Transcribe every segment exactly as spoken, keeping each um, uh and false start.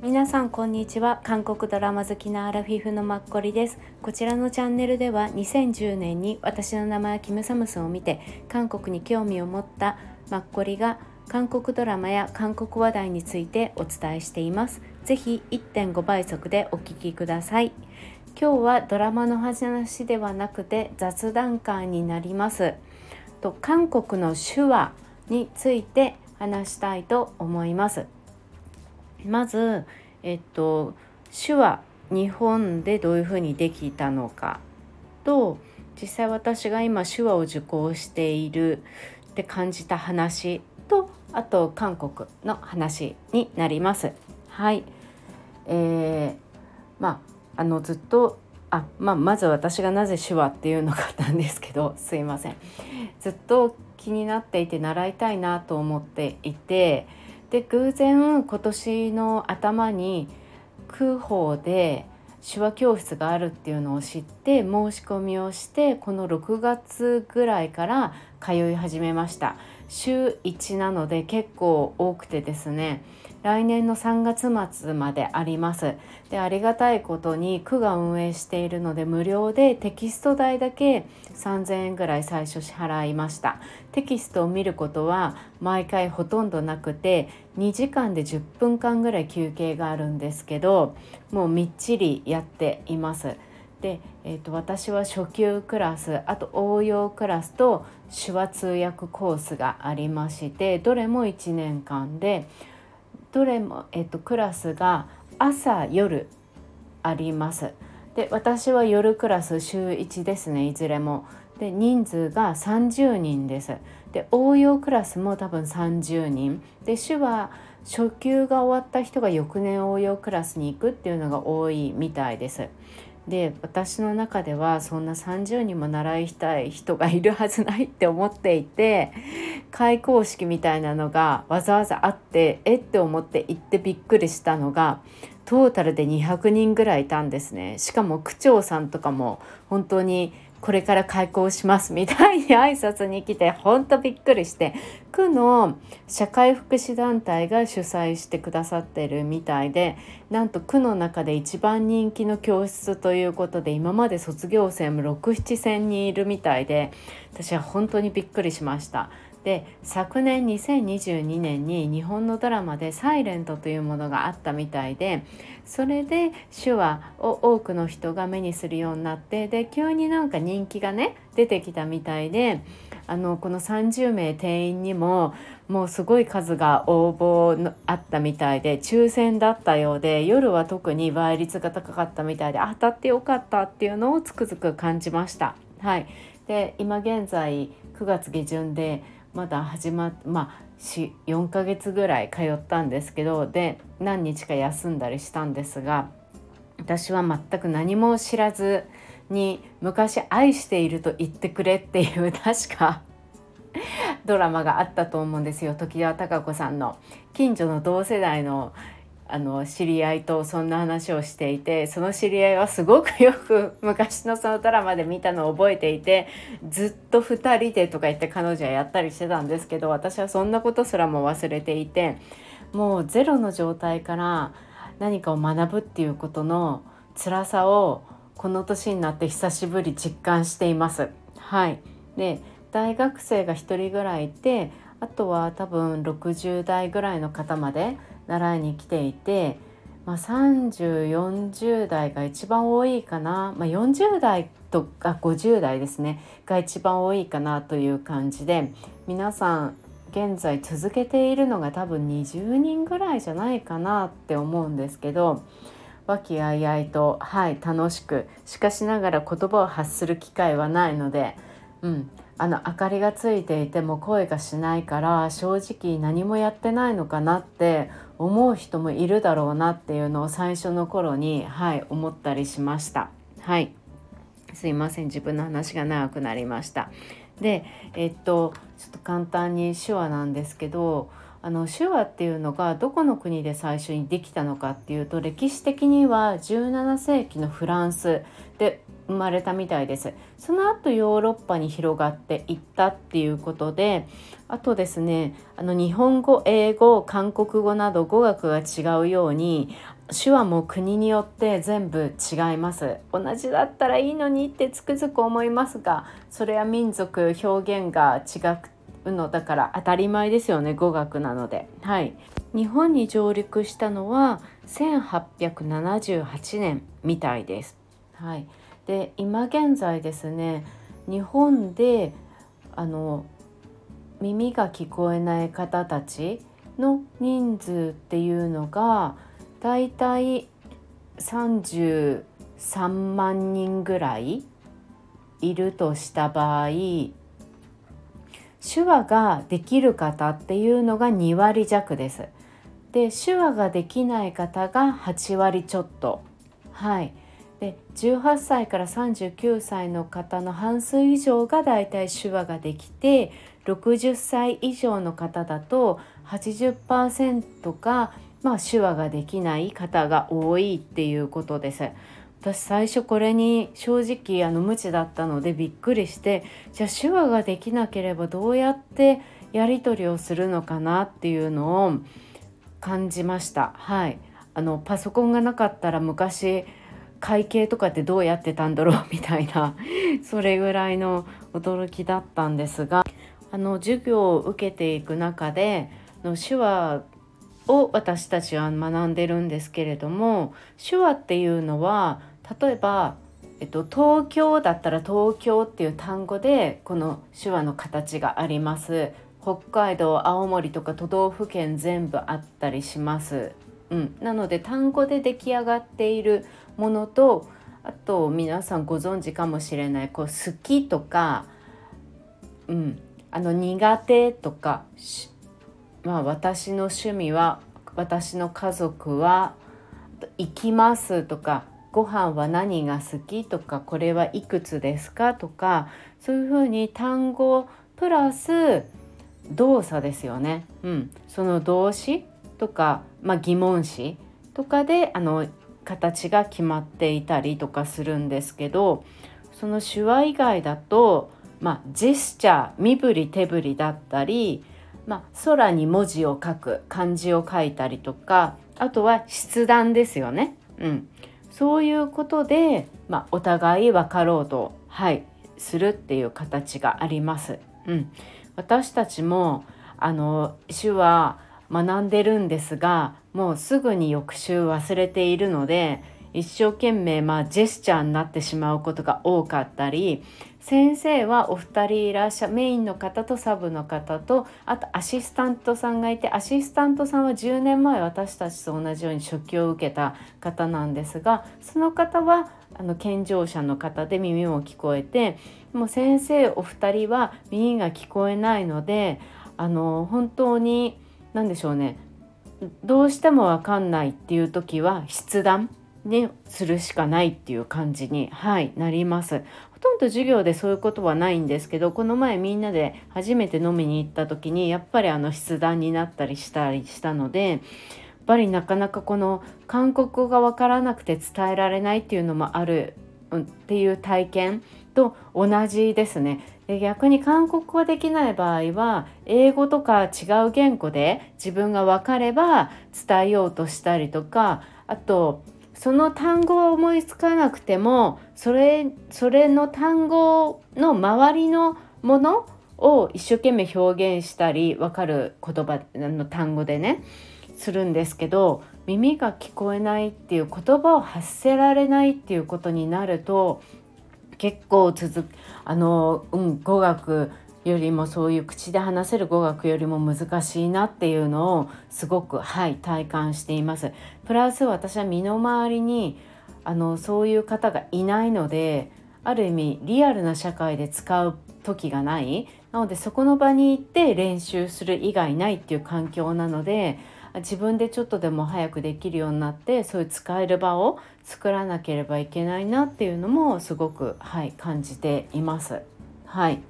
皆さんこんにちは。韓国ドラマ好きなアラフィフのマッコリです。こちらのチャンネルではにせんじゅうねんに私の名前はキムサムスンを見て韓国に興味を持ったマッコリが韓国ドラマや韓国話題についてお伝えしています。ぜひ いってんご 倍速でお聞きください。今日はドラマの話ではなくて雑談会になります。と韓国の手話について話したいと思います。まずえっと手話日本でどういうふうにできたのかと、実際私が今手話を受講しているって感じた話と、あと韓国の話になります。はい、えー、まああのずっとあ、まあ、まず私がなぜ手話っていうのかなんですけど、すいません。ずっと気になっていて習いたいなと思っていて、で偶然今年の頭に空港で手話教室があるっていうのを知って申し込みをして、このろくがつぐらいから通い始めました。週いちなので結構多くてですね、来年のさんがつ末まであります。でありがたいことに区が運営しているので無料で、テキスト代だけさんぜんえんぐらい最初支払いました。テキストを見ることは毎回ほとんどなくて、にじかんでじゅっぷんかんぐらい休憩があるんですけど、もうみっちりやっています。で、えーと、私は初級クラス、あと応用クラスと手話通訳コースがありまして、どれもいちねんかんで、どれも、えっと、クラスが朝夜あります。で私は夜クラス週いちですね、いずれも。で人数がさんじゅうにんです。で応用クラスも多分さんじゅうにんで、手話初級が終わった人が翌年応用クラスに行くっていうのが多いみたいです。で私の中ではそんなさんじゅうにんも習いたい人がいるはずないって思っていて、開講式みたいなのがわざわざあって、えって思って行ってびっくりしたのが、トータルでにひゃくにんぐらいいたんですね。しかも区長さんとかも本当にこれから開講しますみたいに挨拶に来て、本当びっくりして、区の社会福祉団体が主催してくださってるみたいで、なんと区の中で一番人気の教室ということで、今まで卒業生もろく、ななせんにんいるみたいで、私は本当にびっくりしました。で昨年にせんにじゅうにねんに日本のドラマでサイレントというものがあったみたいで、それで手話を多くの人が目にするようになって、で急になんか人気がね出てきたみたいで、あのこのさんじゅうめい定員にももうすごい数が応募のあったみたいで、抽選だったようで、夜は特に倍率が高かったみたいで、当たってよかったっていうのをつくづく感じました。はい、で今現在くがつげじゅんで、まだ始まっ、まあ、よんかげつぐらい通ったんですけど、で何日か休んだりしたんですが、私は全く何も知らずに、昔愛していると言ってくれっていう確かドラマがあったと思うんですよ、時田孝子さんの。近所の同世代のあの知り合いとそんな話をしていて、その知り合いはすごくよく昔のそのドラマで見たのを覚えていて、ずっとふたりでとか言って彼女はやったりしてたんですけど、私はそんなことすらも忘れていて、もうゼロの状態から何かを学ぶっていうことの辛さをこの年になって久しぶり実感しています。はい、で大学生がひとりぐらいいて、あとは多分ろくじゅうだいぐらいの方まで習いに来ていて、まあ、さんじゅう、よんじゅうだいが一番多いかな、まあ、よんじゅうだいとかごじゅうだいですねが一番多いかなという感じで、皆さん現在続けているのが多分にじゅうにんぐらいじゃないかなって思うんですけど、和気あいあいと、はい、楽しく、しかしながら言葉を発する機会はないので、うん、あの明かりがついていても声がしないから、正直何もやってないのかなって思う人もいるだろうなっていうのを最初の頃に、はい、思ったりしました。はい、すいません、自分の話が長くなりました。で、えっと、ちょっと簡単に手話なんですけど、あの手話っていうのがどこの国で最初にできたのかっていうと、歴史的にはじゅうななせいきのフランスで生まれたみたいです。その後ヨーロッパに広がっていったっていうことで、あとですね、あの日本語、英語、韓国語など語学が違うように手話も国によって全部違います。同じだったらいいのにってつくづく思いますが、それは民族、表現が違うのだから当たり前ですよね、語学なので。はい、日本に上陸したのはせんはっぴゃくななじゅうはちねんみたいです。はい、で今現在ですね、日本であの耳が聞こえない方たちの人数っていうのがだいたいさんじゅうさんまんにんぐらいいるとした場合、手話ができる方っていうのがにわりじゃくです。で、手話ができない方がはちわりちょっと。はい。で、じゅうはっさいからさんじゅうきゅうさいの方の半数以上がだいたい手話ができて、ろくじゅっさいいじょうの方だと はちじゅっパーセント がまあ手話ができない方が多いっていうことです。私最初これに正直あの無知だったのでびっくりして、じゃあ手話ができなければどうやってやり取りをするのかなっていうのを感じました。はい、あのパソコンがなかったら昔会計とかってどうやってたんだろうみたいなそれぐらいの驚きだったんですが、あの授業を受けていく中での手話を私たちは学んでるんですけれども、手話っていうのは例えば、えっと、東京だったら東京っていう単語でこの手話の形があります。北海道、青森とか都道府県全部あったりします。うん、なので単語で出来上がっているものと、あと皆さんご存知かもしれないこう好きとか、うん、あの苦手とか、まあ、私の趣味は、私の家族は、行きますとか、ご飯は何が好きとか、これはいくつですかとか、そういうふうに単語プラス動作ですよね。うん、その動詞とか、まあ、疑問詞とかであの形が決まっていたりとかするんですけど、その手話以外だと、まあ、ジェスチャー、身振り手振りだったり、まあ、空に文字を書く、漢字を書いたりとか、あとは筆談ですよね。うん、そういうことで、まあ、お互い分かろうと、はい、するっていう形があります。うん、私たちもあの手話学んでるんですが、もうすぐに翌週忘れているので、一生懸命、まあ、ジェスチャーになってしまうことが多かったり、先生はお二人いらっしゃる、メインの方とサブの方と、あとアシスタントさんがいて、アシスタントさんはじゅうねんまえ私たちと同じように初級を受けた方なんですが、その方はあの健常者の方で耳も聞こえて、もう先生お二人は耳が聞こえないので、あの本当に何でしょうね、どうしても分かんないっていう時は筆談ね、するしかないっていう感じに、はい、なります。ほとんど授業でそういうことはないんですけど、この前みんなで初めて飲みに行った時にやっぱりあの筆談になったりしたりしたので、やっぱりなかなかこの韓国語が分からなくて伝えられないっていうのもあるっていう体験と同じですね。で、逆に韓国語ができない場合は英語とか違う言語で自分が分かれば伝えようとしたりとか、あとその単語は思いつかなくてもそれ、それの単語の周りのものを一生懸命表現したり、分かる言葉の単語でねするんですけど、耳が聞こえないっていう言葉を発せられないっていうことになると結構続く、あの、うん、語学よりもそういう口で話せる語学よりも難しいなっていうのをすごく、はい、体感しています。プラス私は身の回りにあのそういう方がいないので、ある意味リアルな社会で使う時がない、なのでそこの場に行って練習する以外ないっていう環境なので、自分でちょっとでも早くできるようになってそういう使える場を作らなければいけないなっていうのもすごく、はい、感じています。はい、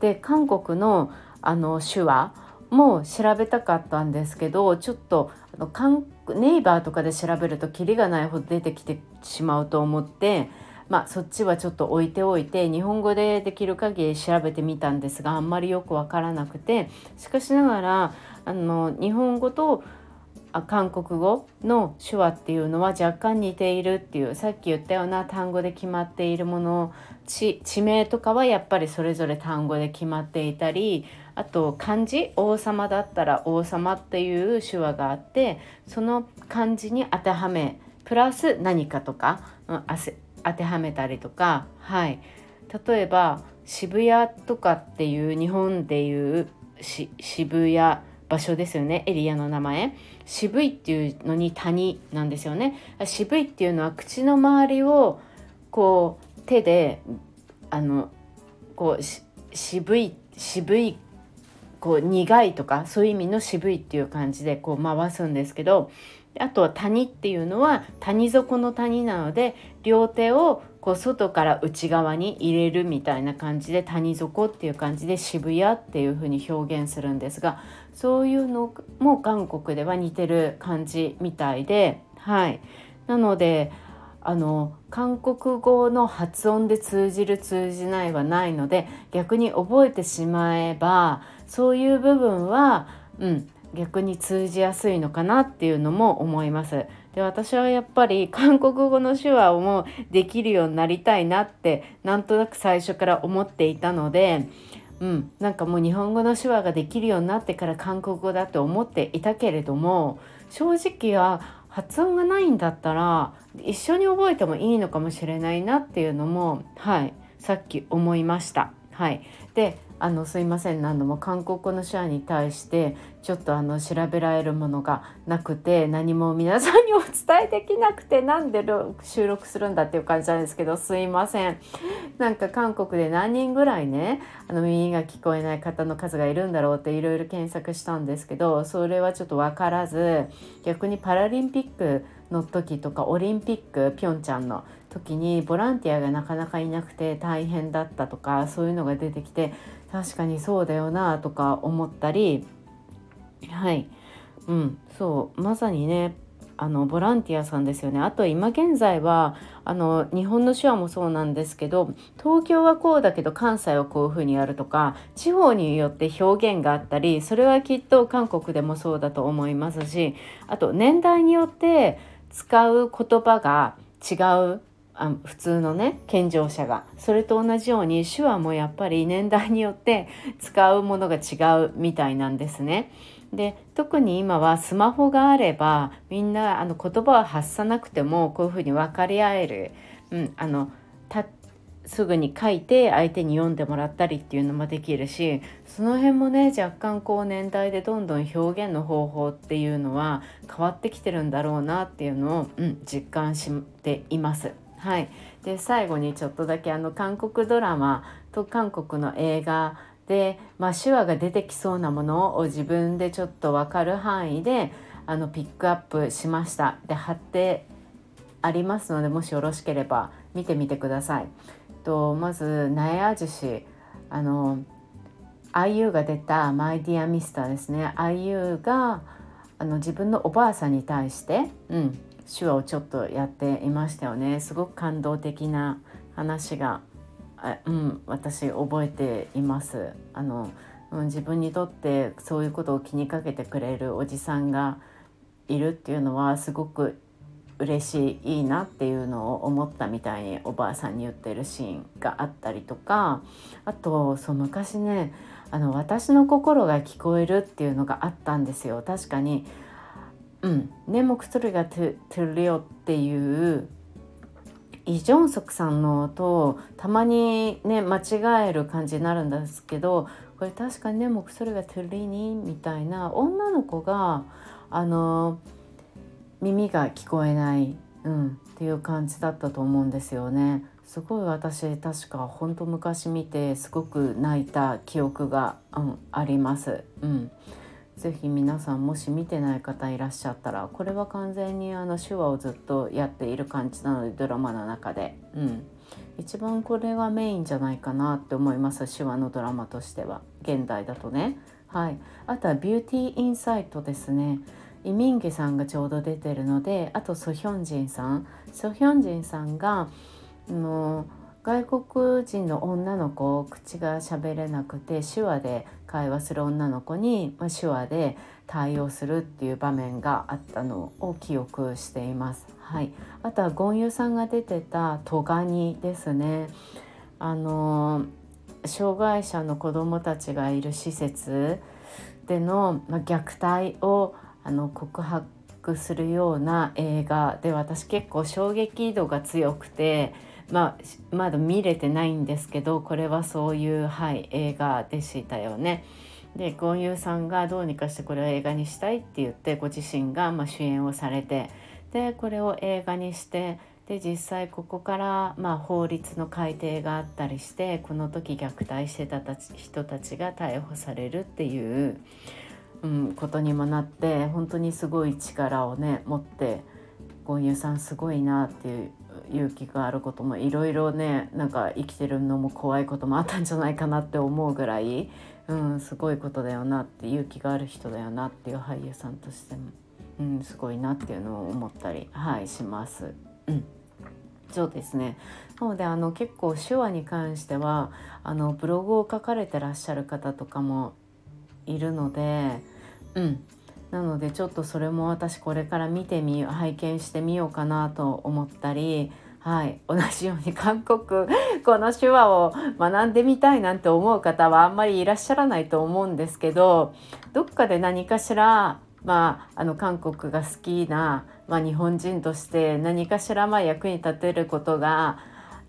で韓国の、あの手話も調べたかったんですけど、ちょっとあの韓ネイバーとかで調べるとキリがないほど出てきてしまうと思って、まあ、そっちはちょっと置いておいて日本語でできる限り調べてみたんですが、あんまりよくわからなくて、しかしながらあの日本語と韓国語の手話っていうのは若干似ているっていう、さっき言ったような単語で決まっているもの、地名とかはやっぱりそれぞれ単語で決まっていたり、あと漢字、王様だったら王様っていう手話があって、その漢字に当てはめプラス何かとか、うん、当てはめたりとか、はい、例えば渋谷とかっていう日本でいうし渋谷場所ですよね、エリアの名前、渋いっていうのに谷なんですよね。渋いっていうのは口の周りをこう手であのこうし渋い渋いこう苦いとかそういう意味の渋いっていう感じでこう回すんですけど、あとは谷っていうのは谷底の谷なので、両手をこう外から内側に入れるみたいな感じで谷底っていう感じで渋谷っていう風に表現するんですが、そういうのも韓国では似てる感じみたいで、はい、なのであの韓国語の発音で通じる通じないはないので、逆に覚えてしまえばそういう部分は、うん、逆に通じやすいのかなっていうのも思います。で、私はやっぱり韓国語の手話をもうできるようになりたいなってなんとなく最初から思っていたので、うん、なんかもう日本語の手話ができるようになってから韓国語だと思っていたけれども、正直は発音がないんだったら一緒に覚えてもいいのかもしれないなっていうのも、はい、さっき思いました。はい、で、あのすいません、何度も韓国語の手話に対してちょっとあの調べられるものがなくて何も皆さんにお伝えできなくて、なんで収録するんだっていう感じなんですけど、すいません。なんか韓国で何人ぐらいね、あの耳が聞こえない方の数がいるんだろうっていろいろ検索したんですけど、それはちょっと分からず、逆にパラリンピックの時とかオリンピックピョンチャンの時にボランティアがなかなかいなくて大変だったとか、そういうのが出てきて確かにそうだよなとか思ったり、はい、うん、そうまさにね、あのボランティアさんですよね。あと今現在はあの日本の手話もそうなんですけど、東京はこうだけど関西はこういう風にやるとか、地方によって表現があったり、それはきっと韓国でもそうだと思いますし、あと年代によって使う言葉が違う、あ普通のね健常者が、それと同じように手話もやっぱり年代によって使うものが違うみたいなんですね。で、特に今はスマホがあればみんなあの言葉を発さなくてもこういうふうに分かり合える、うん、あのたすぐに書いて相手に読んでもらったりっていうのもできるし、その辺もね若干こう年代でどんどん表現の方法っていうのは変わってきてるんだろうなっていうのを、うん、実感しています。はい、で最後にちょっとだけあの韓国ドラマと韓国の映画で、まあ、手話が出てきそうなものを自分でちょっと分かる範囲であのピックアップしました。で貼ってありますので、もしよろしければ見てみてください。とまずナエアジュ氏、あの アイユー が出たマイディアミスターですね。 アイユー があの自分のおばあさんに対して、うん手話をちょっとやっていましたよね。すごく感動的な話が、あ、うん、私覚えています。あの、うん、自分にとってそういうことを気にかけてくれるおじさんがいるっていうのはすごく嬉しい、いいなっていうのを思ったみたいにおばあさんに言ってるシーンがあったりとか、あとそう昔ねあの私の心が聞こえるっていうのがあったんですよ。確かにうん、ね、モクトルがトゥルヨっていうイ・ジョンソクさんの音をたまにね間違える感じになるんですけど、これ確かにねモクトルがトゥルイニみたいな女の子があの耳が聞こえない、うん、っていう感じだったと思うんですよね。すごい私確かほんと昔見てすごく泣いた記憶が、うん、あります。うんぜひ皆さんもし見てない方いらっしゃったら、これは完全にあの手話をずっとやっている感じなのでドラマの中で、うん、一番これがメインじゃないかなって思います。手話のドラマとしては現代だとね、はい、あとはビューティーインサイトですね。イミンギさんがちょうど出てるので、あとソヒョンジンさんソヒョンジンさんがあの外国人の女の子、口が喋れなくて手話で会話する女の子に、まあ、手話で対応するっていう場面があったのを記憶しています。はい、あとはゴンユさんが出てたトガニですね。あの障害者の子どもたちがいる施設での、まあ、虐待をあの告白するような映画で、私結構衝撃度が強くて、まあ、まだ見れてないんですけど、これはそういう、はい、映画でしたよね。で、ゴンユさんがどうにかしてこれを映画にしたいって言ってご自身がまあ主演をされて、でこれを映画にして、で実際ここからまあ法律の改定があったりして、この時虐待してた人たちが逮捕されるっていう、うん、ことにもなって、本当にすごい力をね持って、ゴンユさんすごいなっていう、勇気があることもいろいろね、なんか生きてるのも怖いこともあったんじゃないかなって思うぐらい、うん、すごいことだよなって、勇気がある人だよなっていう、俳優さんとしても、うん、すごいなっていうのを思ったり、はい、します。うん、そうですね。なのであの結構手話に関してはあのブログを書かれてらっしゃる方とかもいるので、うん、なのでちょっとそれも私これから見てみよう、拝見してみようかなと思ったり、はい、同じように韓国この手話を学んでみたいなんて思う方はあんまりいらっしゃらないと思うんですけど、どっかで何かしら、まあ、あの韓国が好きな、まあ、日本人として何かしらまあ役に立てることが、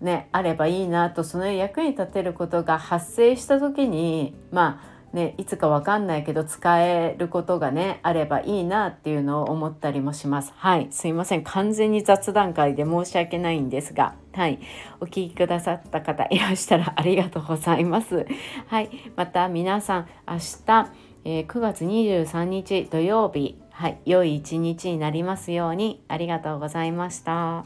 ね、あればいいなと、その役に立てることが発生した時に、まあね、いつか分かんないけど使えることが、ね、あればいいなっていうのを思ったりもします。はい、すいません、完全に雑談会で申し訳ないんですが、はい、お聞きくださった方いらしたらありがとうございます。はい、また皆さん明日くがつにじゅうさんにち土曜日、はい、良い一日になりますように。ありがとうございました。